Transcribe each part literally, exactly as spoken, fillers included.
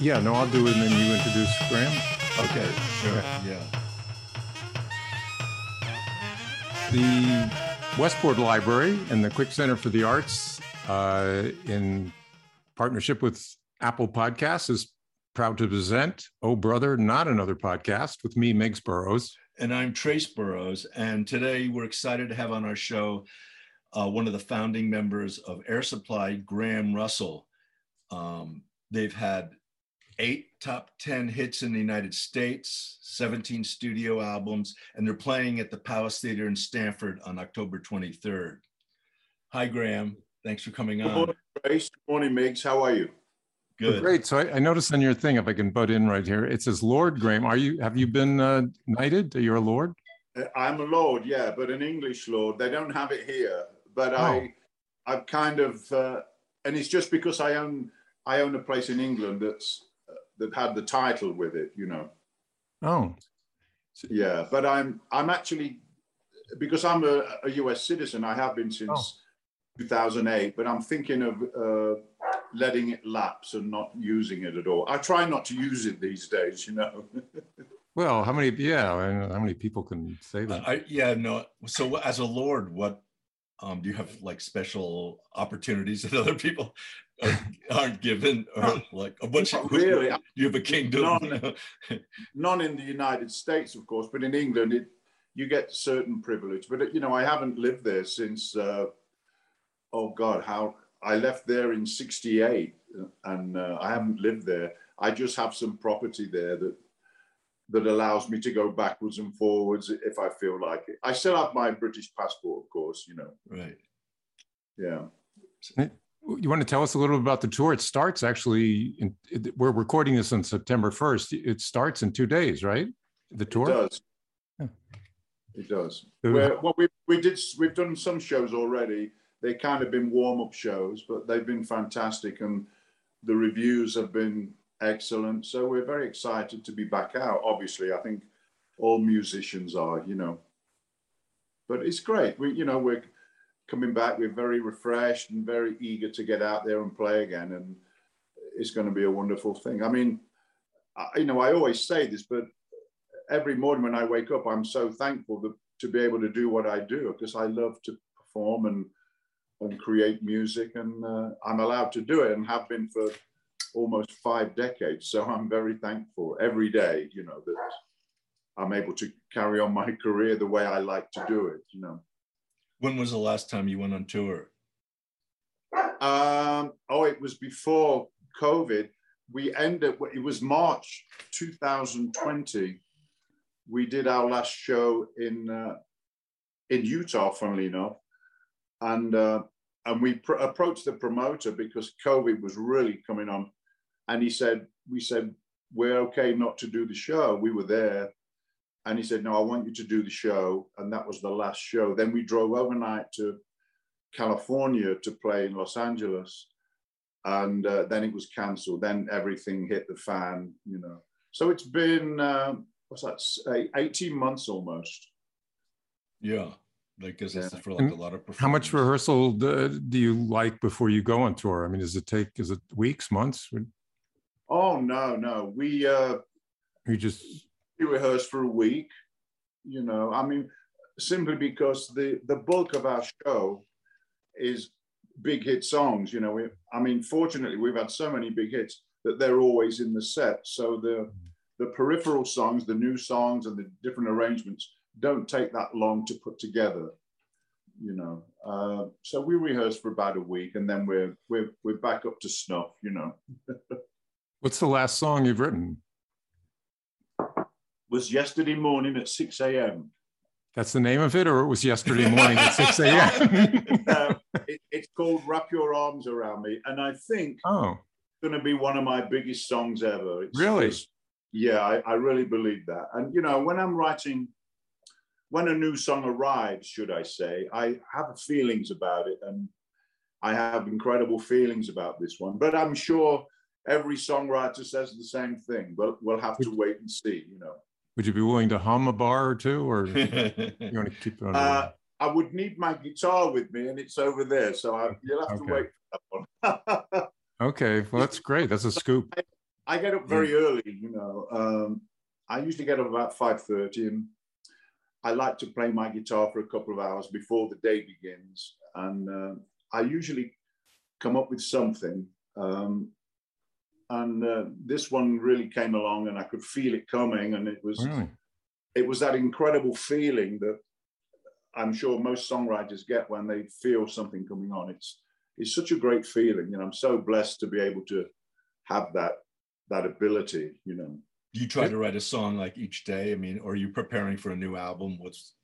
Yeah, no, I'll do it, and then you introduce Graham. Okay, sure, yeah. The Westport Library and the Quick Center for the Arts, uh, in partnership with Apple Podcasts, is proud to present Oh Brother, Not Another Podcast, with me, Megs Burrows. And I'm Trace Burrows, and today we're excited to have on our show uh, one of the founding members of Air Supply, Graham Russell. Um, they've had eight top ten hits in the United States, seventeen studio albums, and they're playing at the Palace Theater in Stamford on October twenty-third. Hi, Graham. Thanks for coming on. Good morning, Grace. Good morning, Megs. How are you? Good. Well, great. So I, I noticed on your thing, if I can butt in right here, it says, Lord Graham, are you, have you been uh, knighted? You're a lord? I'm a lord, yeah, but an English lord. They don't have it here, but oh. I, I've kind of, uh, and it's just because I own, I own a place in England that's, that had the title with it, you know. Oh. Yeah, but I'm I'm actually, because I'm a, a U S citizen, I have been since oh. two thousand eight, but I'm thinking of uh, letting it lapse and not using it at all. I try not to use it these days, you know. Well, how many, yeah, I don't know how many people can say that? Uh, I, yeah, no, so as a lord, what, um, do you have like special opportunities that other people Are, aren't given, or like a bunch of really, you have a kingdom. None, none in the United States, of course, but in England, it, you get certain privilege. But you know, I haven't lived there since. Uh, oh God, how I left there in sixty-eight, and uh, I haven't lived there. I just have some property there that that allows me to go backwards and forwards if I feel like it. I still have my British passport, of course. You know, right? Yeah. So, you want to tell us a little bit about the tour? It starts actually, in, we're recording this on September first. It starts in two days, right? The tour? It does. Yeah. It does. We're, well, we, we did, we've done some shows already. They've kind of been warm-up shows, but they've been fantastic, and the reviews have been excellent. So we're very excited to be back out, obviously. I think all musicians are, you know. But it's great. We, you know, we're... coming back, we're very refreshed and very eager to get out there and play again, and it's going to be a wonderful thing. I mean, I, you know, I always say this, but every morning when I wake up, I'm so thankful that, to be able to do what I do, because I love to perform and and create music, and uh, I'm allowed to do it and have been for almost five decades. So I'm very thankful every day, you know, that I'm able to carry on my career the way I like to do it, you know. When was the last time you went on tour? Um, oh, it was before COVID. We ended, it was March two thousand twenty. We did our last show in uh, in Utah, funnily enough. And, uh, and we pr- approached the promoter because COVID was really coming on. And he said, we said, we're okay not to do the show. We were there. And he said, no, I want you to do the show. And that was the last show. Then we drove overnight to California to play in Los Angeles. And uh, then it was canceled. Then everything hit the fan, you know. So it's been, uh, what's that, say, eighteen months almost. Yeah, because that's yeah. for like and a lot of performers. How much rehearsal do, do you like before you go on tour? I mean, does it take, is it weeks, months? Oh, no, no. We uh, you just... We rehearsed for a week, you know, I mean, simply because the, the bulk of our show is big hit songs, you know. We, I mean, fortunately, we've had so many big hits that they're always in the set. So the, the peripheral songs, the new songs and the different arrangements don't take that long to put together, you know. Uh, so we rehearsed for about a week, and then we're, we're, we're back up to snuff, you know. What's the last song you've written? Was yesterday morning at six a.m. That's the name of it, or it was yesterday morning at six a.m.? uh, it, it's called Wrap Your Arms Around Me, and I think oh. it's going to be one of my biggest songs ever. It's, really? It's, yeah, I, I really believe that. And, you know, when I'm writing, when a new song arrives, should I say, I have feelings about it, and I have incredible feelings about this one, but I'm sure every songwriter says the same thing. But we'll have to wait and see, you know. Would you be willing to hum a bar or two, or you want to keep it on? Uh, I would need my guitar with me, and it's over there, so I, you'll have okay. to wait for that one. Okay, well, that's great. That's a scoop. I get up very yeah. early, you know. Um, I usually get up about five thirty, and I like to play my guitar for a couple of hours before the day begins. And uh, I usually come up with something. Um, and uh, this one really came along, and I could feel it coming. And it was, really? it was that incredible feeling that I'm sure most songwriters get when they feel something coming on. It's it's such a great feeling, and I'm so blessed to be able to have that that ability, you know. Do you try to write a song like each day? I mean, or are you preparing for a new album? What's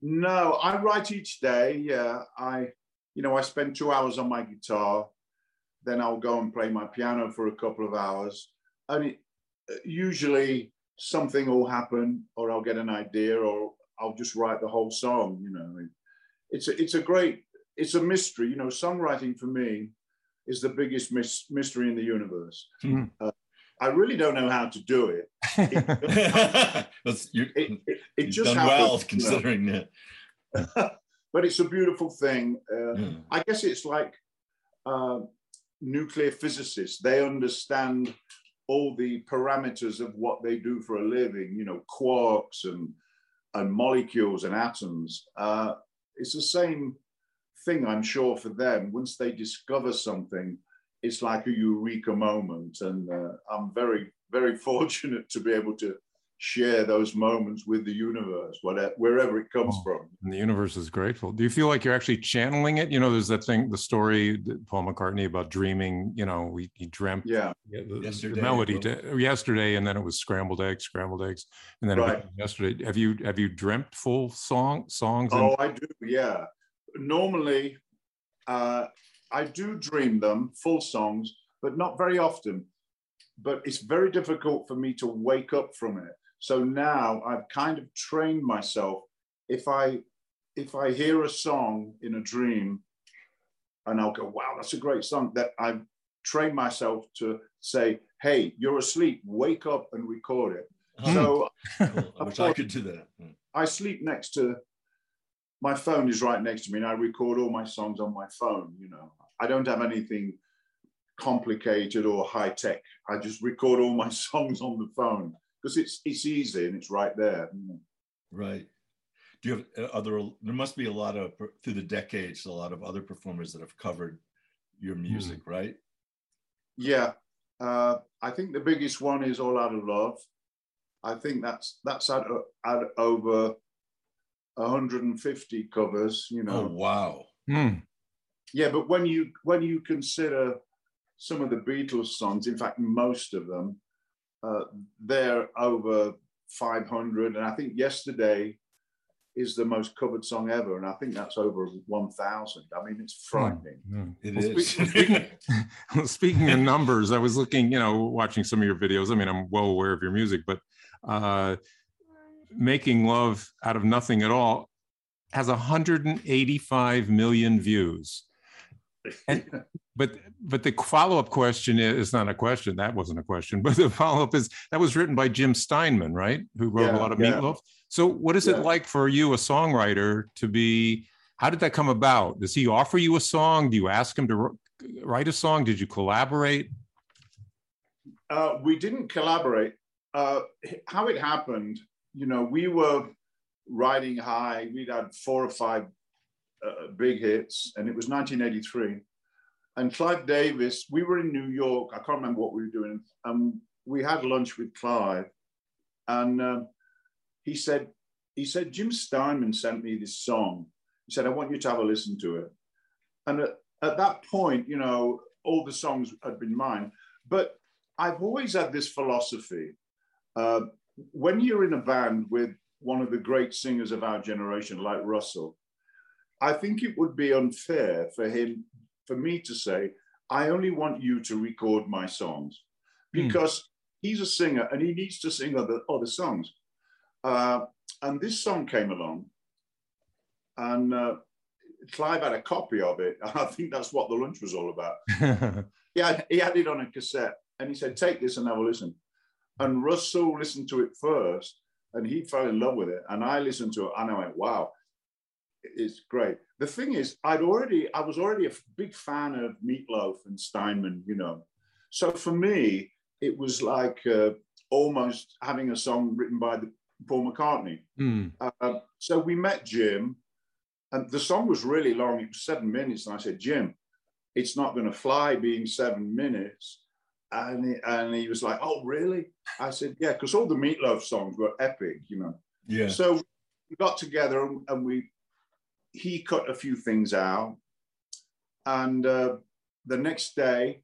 No, I write each day. Yeah, I, you know, I spend two hours on my guitar, then I'll go and play my piano for a couple of hours. And it, usually something will happen, or I'll get an idea, or I'll just write the whole song. You know, it, it's a, it's a great, it's a mystery. You know, songwriting for me is the biggest mis- mystery in the universe. Mm. Uh, I really don't know how to do it. It, it, it, it You've just done happens, well, considering you know. that. But it's a beautiful thing. Uh, yeah. I guess it's like uh, nuclear physicists. They understand all the parameters of what they do for a living. You know, quarks and and molecules and atoms. Uh, it's the same thing, I'm sure, for them. Once they discover something, it's like a eureka moment, and uh, I'm very, very fortunate to be able to share those moments with the universe, whatever, wherever it comes oh, from. And the universe is grateful. Do you feel like you're actually channeling it? You know, there's that thing, the story that Paul McCartney about dreaming, you know, we, he dreamt yeah. the, yesterday, the melody to, yesterday, and then it was scrambled eggs, scrambled eggs, and then right. it was yesterday. Have you have you dreamt full song songs? Oh, in- I do, yeah. Normally, uh, I do dream them, full songs, but not very often. But it's very difficult for me to wake up from it. So now I've kind of trained myself. If I if I hear a song in a dream and I'll go, wow, that's a great song, that I've trained myself to say, hey, you're asleep, wake up and record it. Oh, so cool. I wish I could do that. I sleep next to... My phone is right next to me, and I record all my songs on my phone. You know, I don't have anything complicated or high tech. I just record all my songs on the phone because it's it's easy and it's right there. Right. Do you have other? There must be a lot of through the decades, a lot of other performers that have covered your music, mm. right? Yeah, uh, I think the biggest one is "All Out of Love." I think that's that's at, at over one hundred fifty covers, you know. Oh, wow. Mm. Yeah, but when you when you consider some of the Beatles songs, in fact, most of them, uh, they're over five hundred. And I think Yesterday is the most covered song ever. And I think that's over one thousand. I mean, it's frightening. Mm, yeah, it well, is. Speaking, speaking, well, speaking of numbers, I was looking, you know, watching some of your videos. I mean, I'm well aware of your music, but... Uh, Making Love Out of Nothing at All has one hundred eighty-five million views. And, but but the follow-up question is, it's not a question, that wasn't a question, but the follow-up is, that was written by Jim Steinman, right? Who wrote yeah, a lot of yeah. Meatloaf. So what is yeah. it like for you, a songwriter, to be, how did that come about? Does he offer you a song? Do you ask him to write a song? Did you collaborate? Uh, we didn't collaborate. Uh, how it happened, you know, we were riding high. We'd had four or five uh, big hits, and it was nineteen eighty-three. And Clive Davis, we were in New York. I can't remember what we were doing. Um, we had lunch with Clive, and uh, he said, he said, Jim Steinman sent me this song. He said, I want you to have a listen to it. And at, at that point, you know, all the songs had been mine. But I've always had this philosophy. Uh, When you're in a band with one of the great singers of our generation, like Russell, I think it would be unfair for him, for me to say, I only want you to record my songs, because mm. he's a singer and he needs to sing other, other songs. Uh, and this song came along, and uh, Clive had a copy of it. I think that's what the lunch was all about. he, had, he had it on a cassette, and he said, take this and have a listen. And Russell listened to it first, and he fell in love with it. And I listened to it, and I went, wow, it's great. The thing is, I'd already, I was already a big fan of Meatloaf and Steinman, you know. So for me, it was like uh, almost having a song written by the, Paul McCartney. Mm. Uh, so we met Jim, and the song was really long. It was seven minutes, and I said, Jim, it's not going to fly being seven minutes. And he, and he was like, oh, really? I said, yeah, because all the Meatloaf songs were epic, you know. Yeah. So we got together, and, and we he cut a few things out. And uh, the next day,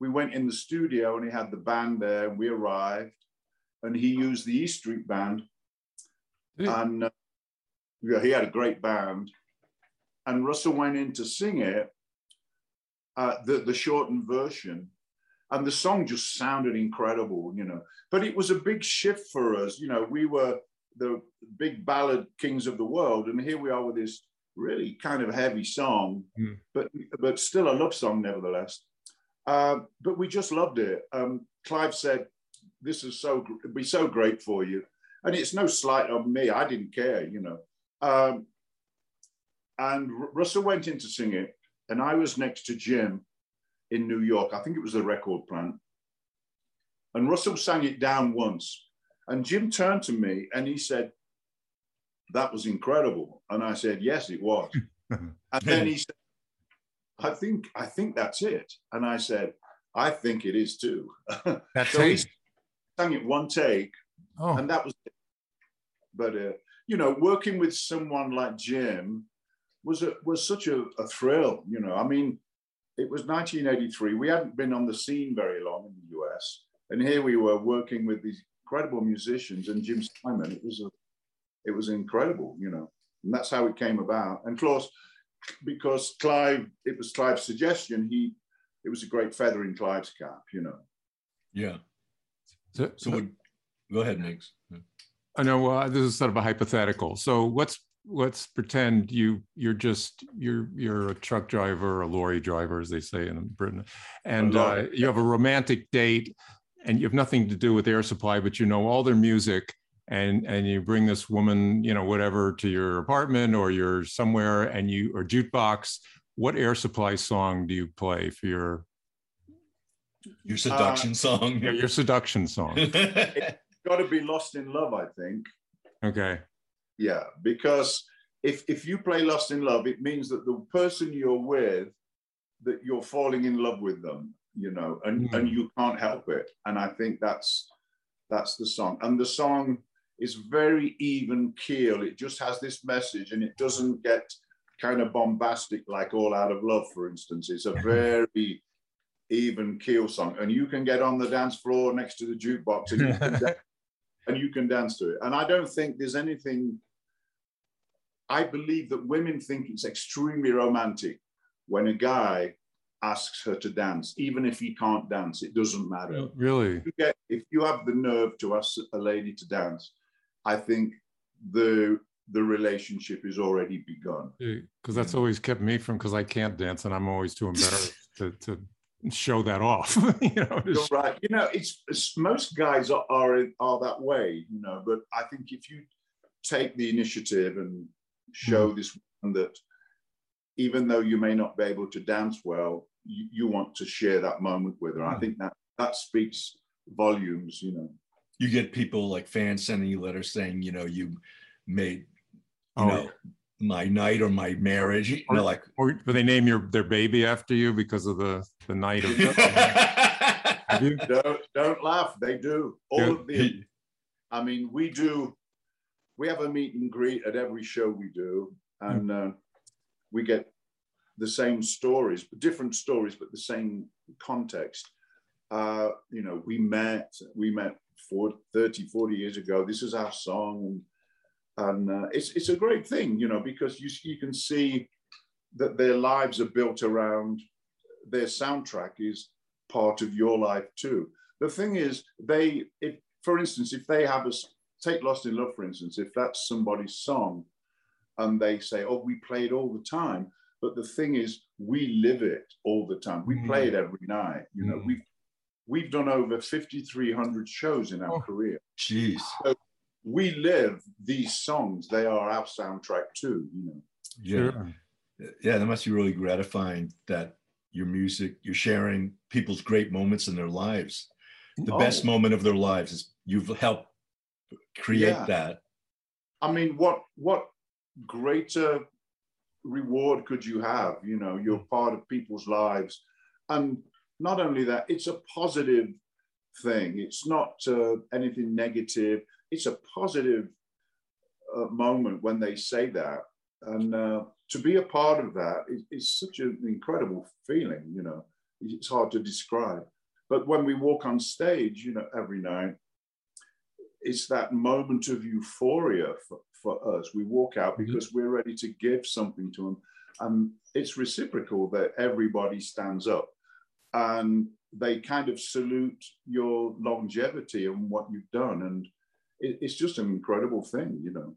we went in the studio, and he had the band there, and we arrived. And he used the E Street Band, yeah. and uh, yeah, he had a great band. And Russell went in to sing it, uh, the the shortened version, and the song just sounded incredible, you know. But it was a big shift for us, you know. We were the big ballad kings of the world, and here we are with this really kind of heavy song, mm. but but still a love song nevertheless. Uh, but we just loved it. Um, Clive said, this is so, it'd be so great for you. And it's no slight on me. I didn't care, you know. Um, and R- Russell went in to sing it. And I was next to Jim in New York. I think it was the Record Plant. And Russell sang it down once. And Jim turned to me and he said, that was incredible. And I said, yes, it was. And then he said, I think, I think that's it. And I said, I think it is too. That's so it. Sang it one take, oh. and that was it. But uh, you know, working with someone like Jim was a, was such a, a thrill. You know, I mean, it was nineteen eighty-three. We hadn't been on the scene very long in the U S, and here we were working with these incredible musicians and Jim Steinman. It was a, it was incredible. You know, and that's how it came about. And of course, because Clive, it was Clive's suggestion. He, it was a great feather in Clive's cap. You know. Yeah. So, so would, go ahead, Megs. I know uh, this is sort of a hypothetical. So let's let's pretend you you're just you're you're a truck driver, a lorry driver, as they say in Britain, and uh, you have a romantic date, and you have nothing to do with Air Supply, but you know all their music, and and you bring this woman, you know, whatever, to your apartment or you're somewhere, and you or jukebox. What Air Supply song do you play for your? Your seduction uh, song. Yeah, your seduction song. It's got to be Lost in Love, I think. Okay. Yeah, because if if you play Lost in Love, it means that the person you're with, that you're falling in love with them, you know, and, mm. and you can't help it. And I think that's that's the song. And the song is very even keel. It just has this message, and it doesn't get kind of bombastic like All Out of Love, for instance. It's a very... even keel song, and you can get on the dance floor next to the jukebox and you can, dance, and you can dance to it. And I don't think there's anything, I believe that women think it's extremely romantic when a guy asks her to dance, even if he can't dance, it doesn't matter. Really? If you, get, if you have the nerve to ask a lady to dance, I think the the relationship is already begun. Because that's always kept me from, because I can't dance and I'm always too embarrassed to, to show that off. You know, just... You're right. You know, it's, it's most guys are, are are that way, you know, but I think if you take the initiative and show mm. this one that even though you may not be able to dance well, you, you want to share that moment with her. Mm. I think that that speaks volumes, you know. You get people like fans sending you letters saying, you know, you made, you oh. know, my night or my marriage, you know, like, or do they name your their baby after you because of the the night of you? Don't, don't laugh. They do all yeah. of the. I mean, we do. We have a meet and greet at every show we do, and yeah. uh, we get the same stories, but different stories, but the same context. Uh, you know, we met. We met for thirty, forty years ago. This is our song. And uh, it's it's a great thing, you know, because you you can see that their lives are built around their soundtrack is part of your life too. The thing is, they if for instance, if they have a take Lost in Love, for instance, if that's somebody's song, and they say, "Oh, we play it all the time," but the thing is, we live it all the time. We mm. play it every night. You mm. know, we've we've done over fifty-three hundred shows in our oh, career. Jeez. So, we live these songs. They are our soundtrack too, you know. Yeah, sure. Yeah, that must be really gratifying that your music, you're sharing people's great moments in their lives. the oh. best moment of their lives. Is you've helped create yeah. that. I mean, what what greater reward could you have? You know, you're part of people's lives. And not only that, it's a positive thing. It's not uh, anything negative. It's a positive uh, moment when they say that. And uh, to be a part of that is, is such an incredible feeling, you know. It's hard to describe. But when we walk on stage, you know, every night, it's that moment of euphoria for, for us. We walk out because mm-hmm. we're ready to give something to them. And it's reciprocal that everybody stands up. And they kind of salute your longevity and what you've done. And it, it's just an incredible thing, you know.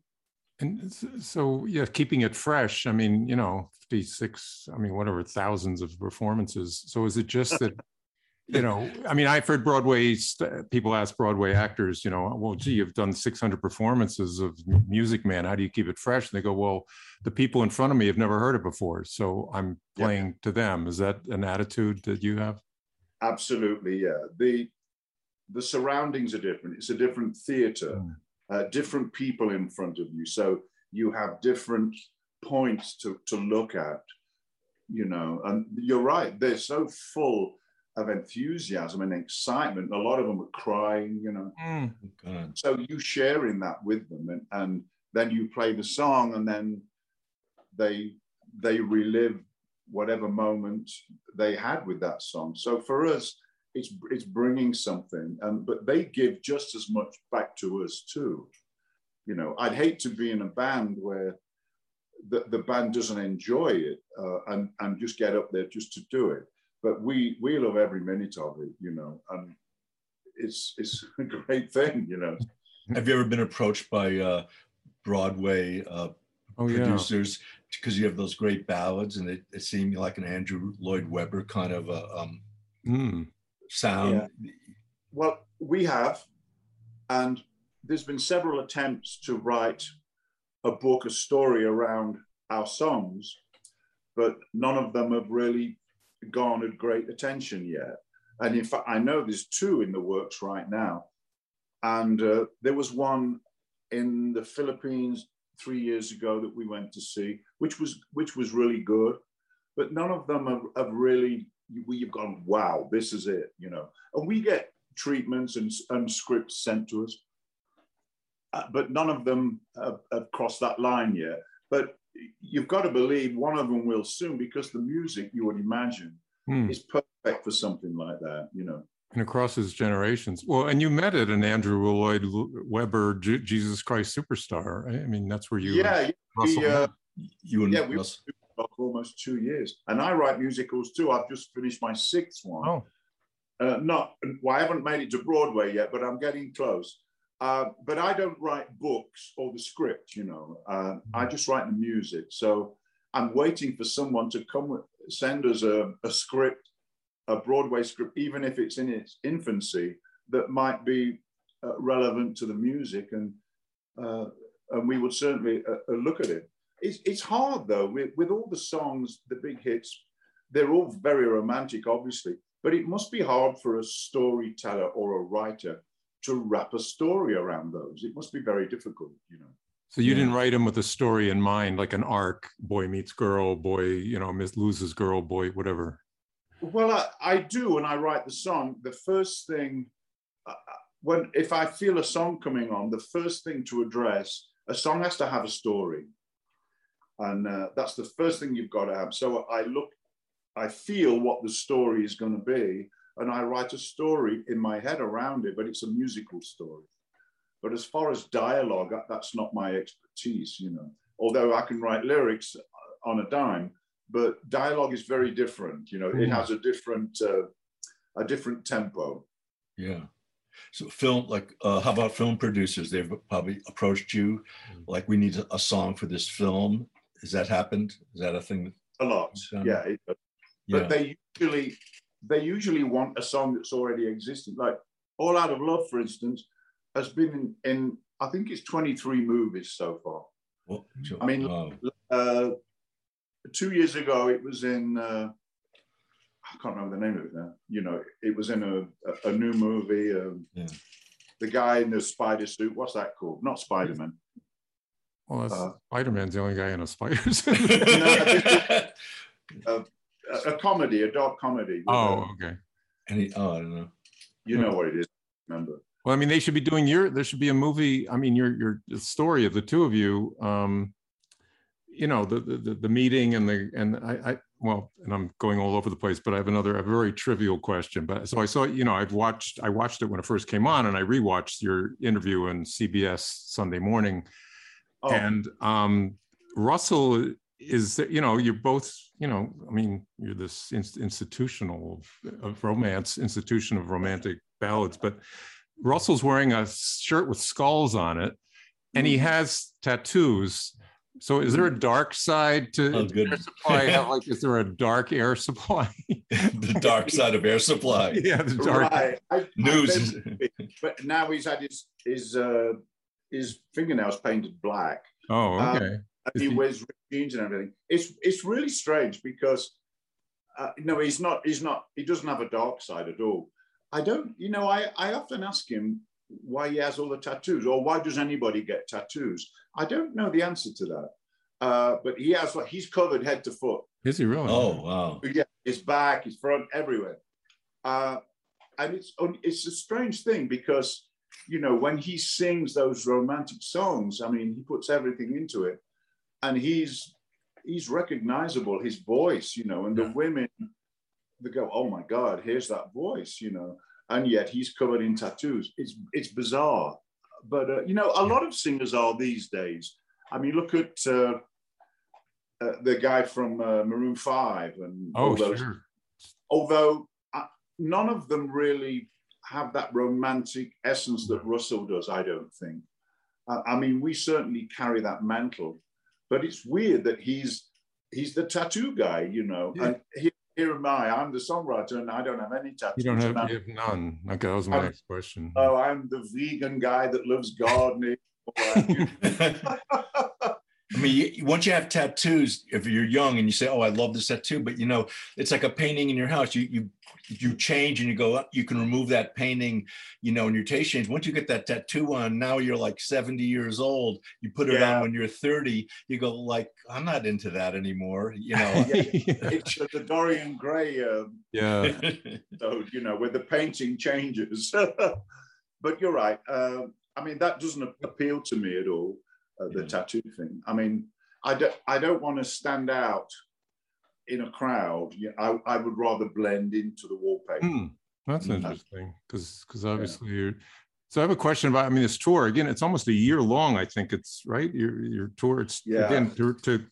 And so, yeah, keeping it fresh. I mean, you know, fifty-six, I mean, whatever, thousands of performances. So is it just that, you know, I mean, I've heard Broadway, st- people ask Broadway actors, you know, well, gee, you've done six hundred performances of Music Man. How do you keep it fresh? And they go, well, the people in front of me have never heard it before. So I'm playing yeah. to them. Is that an attitude that you have? Absolutely, yeah. The, the surroundings are different. It's a different theater. Mm. Uh, different people in front of you. So you have different points to, to look at, you know, and you're right. They're so full of enthusiasm and excitement. A lot of them are crying, you know. Mm, God. So you share in that with them and, and then you play the song and then they, they relive whatever moment they had with that song. So for us, It's, it's bringing something, and but they give just as much back to us too. You know, I'd hate to be in a band where the, the band doesn't enjoy it uh, and, and just get up there just to do it. But we, we love every minute of it, you know, and it's, it's a great thing, you know. Have you ever been approached by uh, Broadway uh, oh, producers? Because yeah. you have those great ballads and it, it seemed like an Andrew Lloyd Webber kind of a... Um, mm. sound. Yeah. Well, we have, and there's been several attempts to write a book, a story around our songs, but none of them have really garnered great attention yet. And in fact, I know there's two in the works right now. And uh, there was one in the Philippines three years ago that we went to see, which was which was really good, but none of them have, have really we've gone, wow, this is it, you know. And we get treatments and, and scripts sent to us, uh, but none of them have, have crossed that line yet. But you've got to believe one of them will soon, because the music, you would imagine, mm. is perfect for something like that, you know. And it crosses generations. Well, and you met at an Andrew Lloyd Webber, J- Jesus Christ Superstar. Right? I mean, that's where you yeah, Russell the, uh, you and yeah, we, almost two years, and I write musicals too. I've just finished my sixth one. Oh. Uh, not, well, I haven't made it to Broadway yet, but I'm getting close. Uh, but I don't write books or the script, you know. Uh, I just write the music. So I'm waiting for someone to come with, send us a, a script, a Broadway script, even if it's in its infancy, that might be uh, relevant to the music, and uh, and we would certainly uh, look at it. It's, it's hard, though, with, with all the songs, the big hits, they're all very romantic, obviously, but it must be hard for a storyteller or a writer to wrap a story around those. It must be very difficult, you know. So you yeah. didn't write them with a story in mind, like an arc, boy meets girl, boy, you know, miss, loses girl, boy, whatever. Well, I, I do, and I write the song. The first thing, uh, when if I feel a song coming on, the first thing to address, a song has to have a story. And uh, that's the first thing you've got to have. So I look, I feel what the story is going to be, and I write a story in my head around it, but it's a musical story. But as far as dialogue, that's not my expertise, you know. Although I can write lyrics on a dime, but dialogue is very different, you know. Ooh. It has a different, uh, a different tempo. Yeah. So film, like, uh, how about film producers? They've probably approached you, like, we need a song for this film. Has that happened? Is that a thing? A lot, yeah. It, but yeah. they usually they usually want a song that's already existing. Like All Out of Love, for instance, has been in, in I think it's twenty-three movies so far. Well, sure. I mean, oh. uh, two years ago it was in uh, I can't remember the name of it now. You know, it was in a, a, a new movie. Um, yeah. The guy in the spider suit. What's that called? Not Spider-Man. Well, that's, uh, Spider-Man's the only guy in a spider suit. No, a, a, a comedy, a dark comedy. Oh, a, okay. Any? Oh, I don't know. You know what it is. Remember. Well, I mean, they should be doing your. There should be a movie. I mean, your your story of the two of you. Um, you know, the the the meeting and the and I. I Well, and I'm going all over the place, but I have another a very trivial question. But so I saw, you know, I've watched, I watched it when it first came on, and I rewatched your interview on C B S Sunday morning. Oh. And um, Russell is, you know, you're both, you know, I mean, you're this inst institutional of romance, institution of romantic ballads. But Russell's wearing a shirt with skulls on it, and he has tattoos. So is there a dark side to oh, Air Supply? How, like, is there a dark Air Supply? The dark side of Air Supply. Yeah, the dark right. I, news. I but now he's had his his uh, his fingernails painted black. Oh, okay. Uh, he, he wears jeans and everything. It's it's really strange because uh, no, he's not. He's not. He doesn't have a dark side at all. I don't. You know, I I often ask him why he has all the tattoos, or why does anybody get tattoos? I don't know the answer to that, uh, but he has like he's covered head to foot. Is he really? Oh wow! Yeah, his back, his front, everywhere. Uh, and it's it's a strange thing because you know when he sings those romantic songs, I mean he puts everything into it, and he's he's recognizable, his voice, you know, and yeah. the women they go, oh my God, here's that voice, you know. And yet he's covered in tattoos. It's it's bizarre, but uh, you know a lot of singers are these days. I mean, look at uh, uh, the guy from uh, Maroon five and oh, all those. Sure. Although uh, none of them really have that romantic essence that Russell does. I don't think. Uh, I mean, we certainly carry that mantle, but it's weird that he's he's the tattoo guy, you know. Yeah. And he, here am I, I'm the songwriter and I don't have any tattoos. You don't have, you have none. Okay, that was my I'm, next question. Oh, I'm the vegan guy that loves gardening. I mean, once you have tattoos, if you're young and you say, oh, I love this tattoo, but you know, it's like a painting in your house. You you you change and you go, you can remove that painting, you know, and your taste change. Once you get that tattoo on, now you're like seventy years old. You put it yeah. on when you're thirty, you go like, I'm not into that anymore. You know, yeah, it's the Dorian Gray. Um, yeah. So, you know, where the painting changes. But you're right. Uh, I mean, that doesn't appeal to me at all. Uh, the yeah. tattoo thing. I mean, I don't, I don't want to stand out in a crowd. I, I would rather blend into the wallpaper. Mm, that's interesting because because obviously yeah. you're... So I have a question about, I mean, this tour, again, it's almost a year long, I think it's, right? Your, your tour, it's, yeah. again, to, to,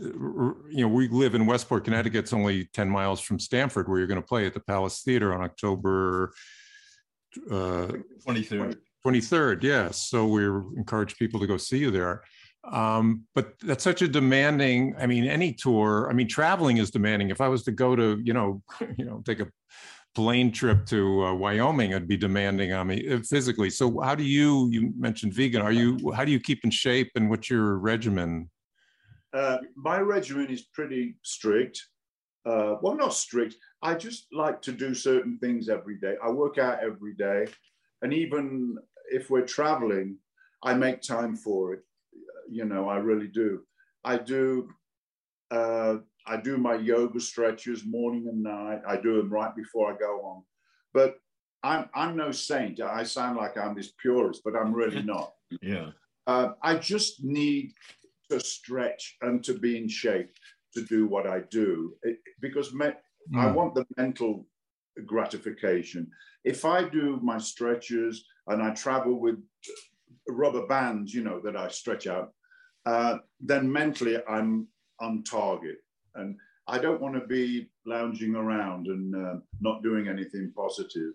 you know, we live in Westport, Connecticut. It's only ten miles from Stamford where you're going to play at the Palace Theater on October... Uh, twenty-third. twenty-third, yes. So we encourage people to go see you there. Um, but that's such a demanding, I mean, any tour, I mean, traveling is demanding. If I was to go to, you know, you know, take a plane trip to uh, Wyoming, it'd be demanding on me physically. So how do you, you mentioned vegan, are you, how do you keep in shape and what's your regimen? Uh, my regimen is pretty strict. Uh, well, not strict. I just like to do certain things every day. I work out every day. And even if we're traveling, I make time for it. You know, I really do. I do, uh, I do my yoga stretches morning and night. I do them right before I go on. But I'm, I'm no saint. I sound like I'm this purist, but I'm really not. Yeah. Uh, I just need to stretch and to be in shape to do what I do it, because me mm. I want the mental gratification. If I do my stretches and I travel with rubber bands, you know, that I stretch out, uh, then mentally I'm on target. And I don't want to be lounging around and uh, not doing anything positive.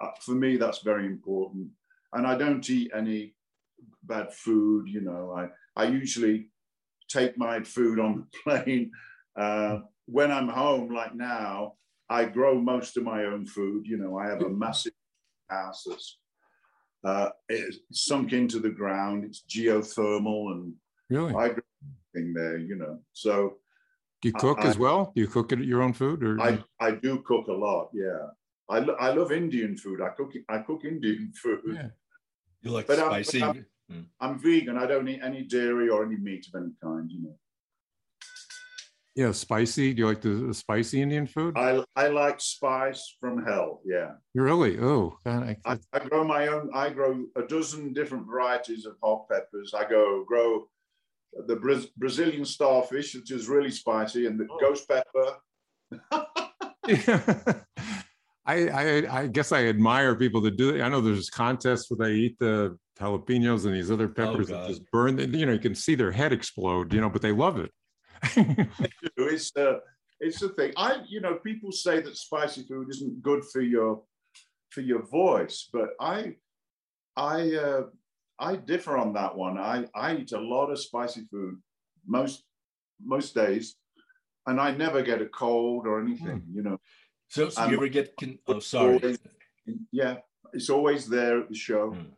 Uh, for me, that's very important. And I don't eat any bad food, you know. I, I usually take my food on the plane. Uh, when I'm home, like now, I grow most of my own food. You know, I have a massive house that's uh, sunk into the ground. It's geothermal, and really, I grow everything there. You know, so Do you cook I, as well? Do you cook your own food? Or I, I do cook a lot, yeah. I, lo- I love Indian food. I cook I cook Indian food. Yeah. You like but spicy? I'm, I'm, mm. I'm vegan. I don't eat any dairy or any meat of any kind, you know. Yeah, spicy. Do you like the, the spicy Indian food? I I like spice from hell. Yeah. Really? Oh. I, I, I grow my own. I grow a dozen different varieties of hot peppers. I go grow the Bra- Brazilian starfish, which is really spicy, and the oh. ghost pepper. Yeah. I, I I guess I admire people that do it. I know there's contests where they eat the jalapenos and these other peppers oh, that just burn. You know, you can see their head explode. You know, but they love it. it's a it's a thing. I you know people say that spicy food isn't good for your for your voice, but I I uh, I differ on that one. I, I eat a lot of spicy food most most days, and I never get a cold or anything. Mm. You know. So, so you ever get? Con- oh, sorry. Always, yeah, it's always there at the show. Mm.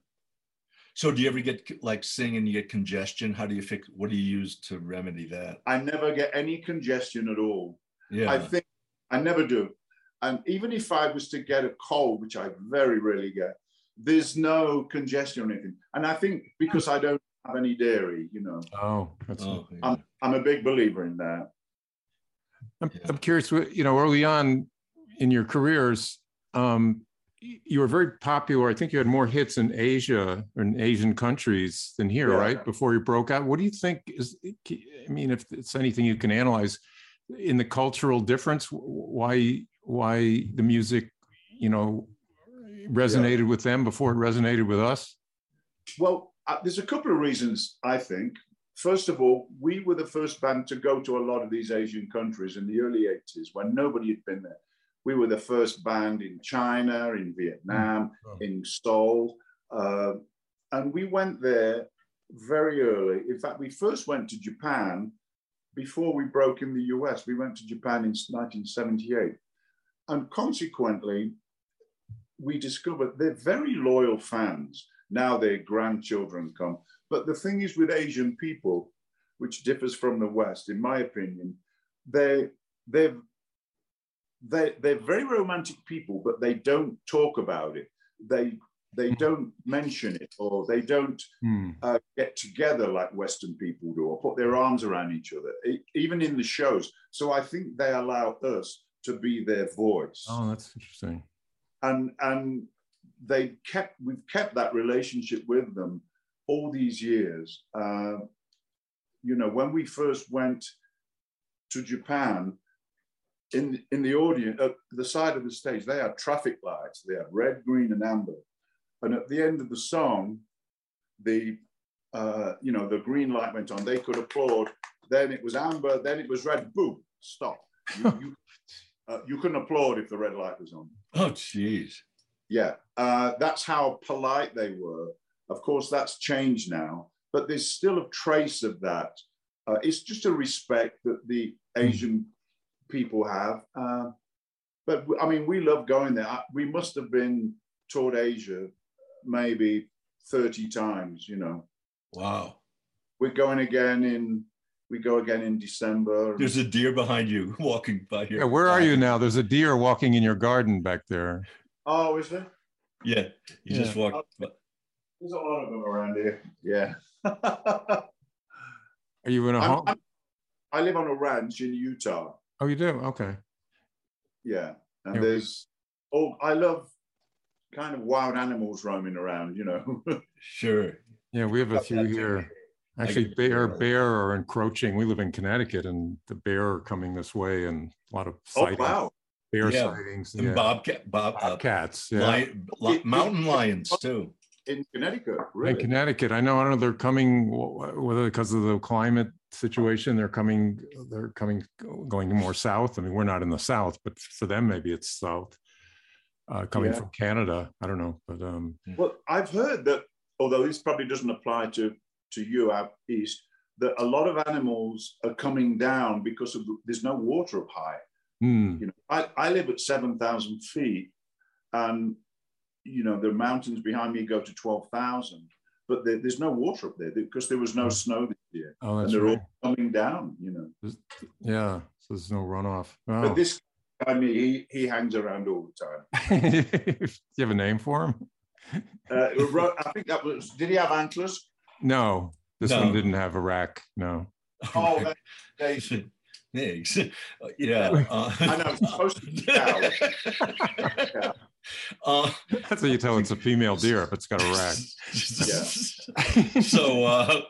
So do you ever get like sing and you get congestion? How do you fix, what do you use to remedy that? I never get any congestion at all. Yeah. I think I never do. And even if I was to get a cold, which I very rarely get, there's no congestion or anything. And I think because I don't have any dairy, you know. Oh, that's oh, yeah. I'm, I'm a big believer in that. I'm, yeah. I'm curious, you know, early on in your careers, um, you were very popular. I think you had more hits in Asia or in Asian countries than here, yeah. right? Before you broke out. What do you think is, I mean, if it's anything you can analyze in the cultural difference, why why the music, you know, resonated yeah. with them before it resonated with us? Well, uh, there's a couple of reasons, I think. First of all, we were the first band to go to a lot of these Asian countries in the early eighties when nobody had been there. We were the first band in China, in Vietnam, oh. in Seoul. Uh, and we went there very early. In fact, we first went to Japan before we broke in the U S. We went to Japan in nineteen seventy-eight. And consequently, we discovered they're very loyal fans. Now their grandchildren come. But the thing is with Asian people, which differs from the West, in my opinion, they, they've They, they're very romantic people, but they don't talk about it. They they don't mention it, or they don't mm. uh, get together like Western people do, or put their arms around each other, even in the shows. So I think they allow us to be their voice. Oh, that's interesting. And and they kept we've kept that relationship with them all these years. Uh, you know, when we first went to Japan. In in the audience, at the side of the stage, they had traffic lights. They had red, green, and amber. And at the end of the song, the uh, you know the green light went on. They could applaud. Then it was amber. Then it was red. Boom! Stop. You, you, uh, you couldn't applaud if the red light was on. Oh, jeez. Yeah, uh, that's how polite they were. Of course, that's changed now, but there's still a trace of that. Uh, it's just a respect that the Asian people have, uh, but I mean, we love going there. I, we must have been toured Asia maybe thirty times, you know. Wow. We're going again in. We go again in December. There's a deer behind you walking by here. Yeah, where are you now? There's a deer walking in your garden back there. Oh, is there? Yeah, you yeah. just walked. There's a lot of them around here. Yeah. Are you in a I'm, home? I'm, I live on a ranch in Utah. Oh, you do? Okay. Yeah. And yeah. there's, oh, I love kind of wild animals roaming around, you know. Sure. Yeah, we have a few here. Actually, bear, bear are encroaching. We live in Connecticut, and the bear are coming this way, and a lot of sightings. Oh, wow. Bear yeah. sightings. And yeah. bobcat, bob, bobcats. Yeah. Lion, li- mountain lions, too. In Connecticut, really. In Connecticut, I know. I don't know. They're coming, whether because of the climate situation, they're coming. They're coming, going more south. I mean, we're not in the south, but for them, maybe it's south. Uh, coming yeah. from Canada, I don't know. But um, well, I've heard that, although this probably doesn't apply to to you out east, that a lot of animals are coming down because of the, there's no water up high. Mm. You know, I, I live at seven thousand feet, and you know, the mountains behind me go to twelve thousand, but there, there's no water up there because there was no snow this year. Oh, that's and they're right. all coming down, you know. Yeah. So there's no runoff. Wow. But this, I mean, he, he hangs around all the time. Do you have a name for him? Uh, I think that was, did he have antlers? No, this no. one didn't have a rack, no. Oh, that's Daisy. Megs. Yeah. Uh, I know, it's supposed to be cow. Yeah. Uh, that's how you tell it's a female deer if it's got a rack. Yeah. So, uh,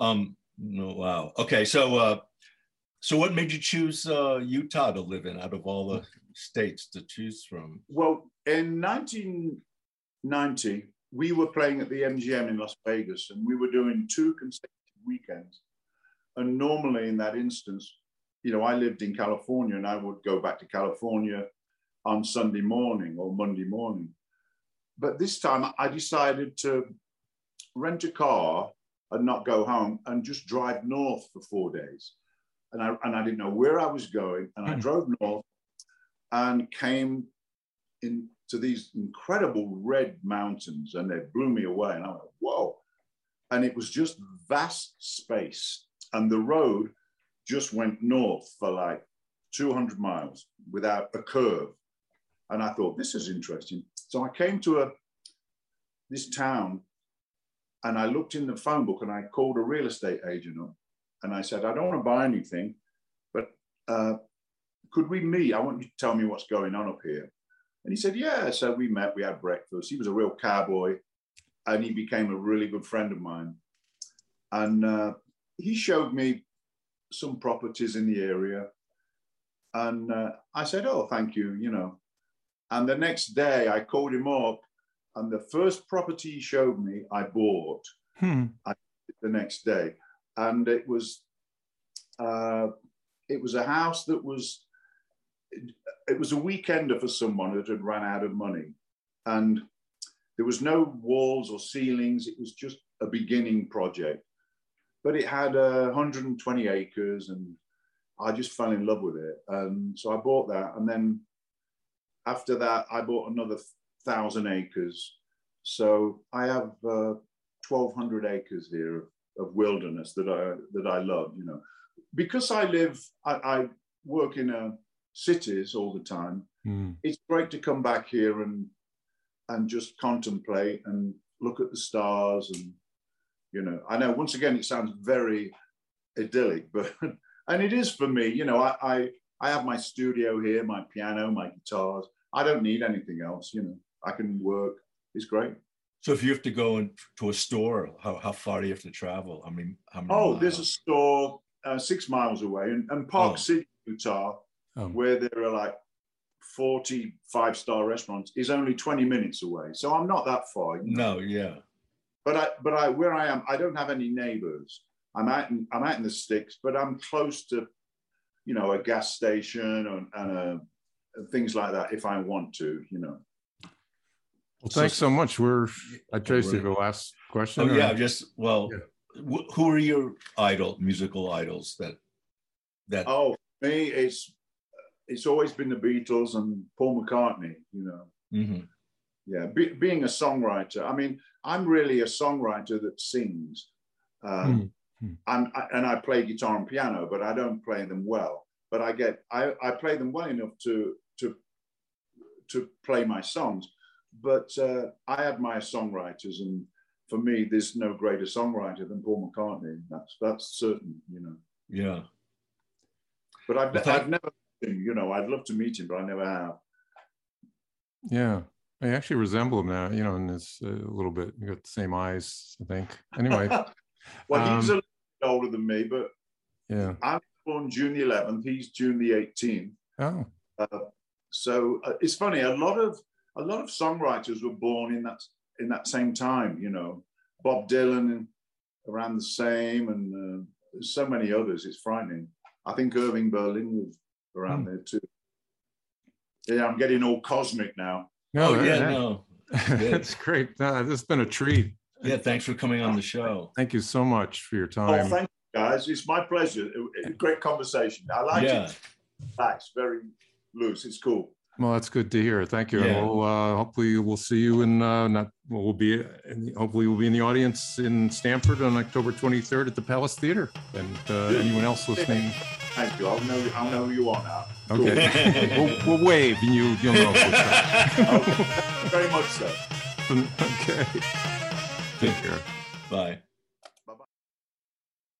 um, no, wow. Okay, so uh, so what made you choose uh, Utah to live in out of all the states to choose from? Well, in nineteen ninety, we were playing at the M G M in Las Vegas, and we were doing two consecutive weekends. And normally in that instance, you know, I lived in California and I would go back to California on Sunday morning or Monday morning. But this time I decided to rent a car and not go home and just drive north for four days. And I, and I didn't know where I was going. And I drove north and came into these incredible red mountains, and they blew me away. And I went, whoa. And it was just vast space. And the road just went north for like two hundred miles without a curve. And I thought, this is interesting. So I came to a this town and I looked in the phone book and I called a real estate agent up and I said, I don't want to buy anything, but uh, could we meet? I want you to tell me what's going on up here. And he said, yeah. So we met, we had breakfast. He was a real cowboy and he became a really good friend of mine. And uh, he showed me some properties in the area. And uh, I said, oh, thank you, you know. And the next day I called him up and the first property he showed me, I bought hmm. I, the next day. And it was, uh, it was a house that was, it, it was a weekender for someone that had run out of money. And there was no walls or ceilings. It was just a beginning project. But it had uh, one hundred twenty acres and I just fell in love with it. Um, so I bought that. And then after that, I bought another thousand acres. So I have uh, twelve hundred acres here of wilderness that I, that I love, you know. Because I live, I, I work in uh, cities all the time. Mm. It's great to come back here and, and just contemplate and look at the stars and, you know, I know once again, it sounds very idyllic, but, and it is for me, you know, I, I, I have my studio here, my piano, my guitars. I don't need anything else, you know, I can work. It's great. So if you have to go in, to a store, how, how far do you have to travel? I mean, how many Oh, miles? There's a store uh, six miles away in, in Park oh. City, Utah, oh. where there are like forty five-star restaurants is only twenty minutes away. So I'm not that far. You know? No, yeah. But I, but I, where I am, I don't have any neighbors. I'm out, in, I'm out in the sticks, but I'm close to, you know, a gas station and, and, uh, and things like that if I want to, you know. Well, thanks so, so much. We're, I traced you the last question. Oh, yeah, just, well, yeah. Who are your idol, musical idols that, that? Oh, for me, it's, it's always been the Beatles and Paul McCartney, you know. Mm-hmm. Yeah, be, being a songwriter. I mean, I'm really a songwriter that sings. Um, mm-hmm. I'm, I, and I play guitar and piano, but I don't play them well. But I get, I, I play them well enough to to to play my songs. But uh, I admire songwriters, and for me, there's no greater songwriter than Paul McCartney. That's that's certain, you know. Yeah. But I've, well, I've never, you know, I'd love to meet him, but I never have. Yeah. I actually resemble him now, you know, in this a uh, little bit. You got the same eyes, I think. Anyway. Well, um, he's a little bit older than me, but yeah, I'm born June the eleventh. He's June the eighteenth. Oh. Uh, so uh, it's funny. A lot of a lot of songwriters were born in that in that same time. You know, Bob Dylan around the same, and uh, so many others. It's frightening. I think Irving Berlin was around hmm. there too. Yeah, I'm getting all cosmic now. No, oh, yeah, that, no. That's great. No, this has been a treat. Yeah, thanks for coming on the show. Thank you so much for your time. Oh, thank you, guys. It's my pleasure. It, it, great conversation. I like yeah. it. Nice, very loose. It's cool. Well, that's good to hear. Thank you. Yeah. We'll, uh, hopefully we'll see you in, uh, not, well, we'll be, in the, hopefully we'll be in the audience in Stamford on October twenty-third at the Palace Theater. And uh, anyone else listening? Thank you. I'll know, I'll know who you are now. Okay. we'll, we'll wave and you, you'll know. Okay. Very much so. Okay. Take care. Bye.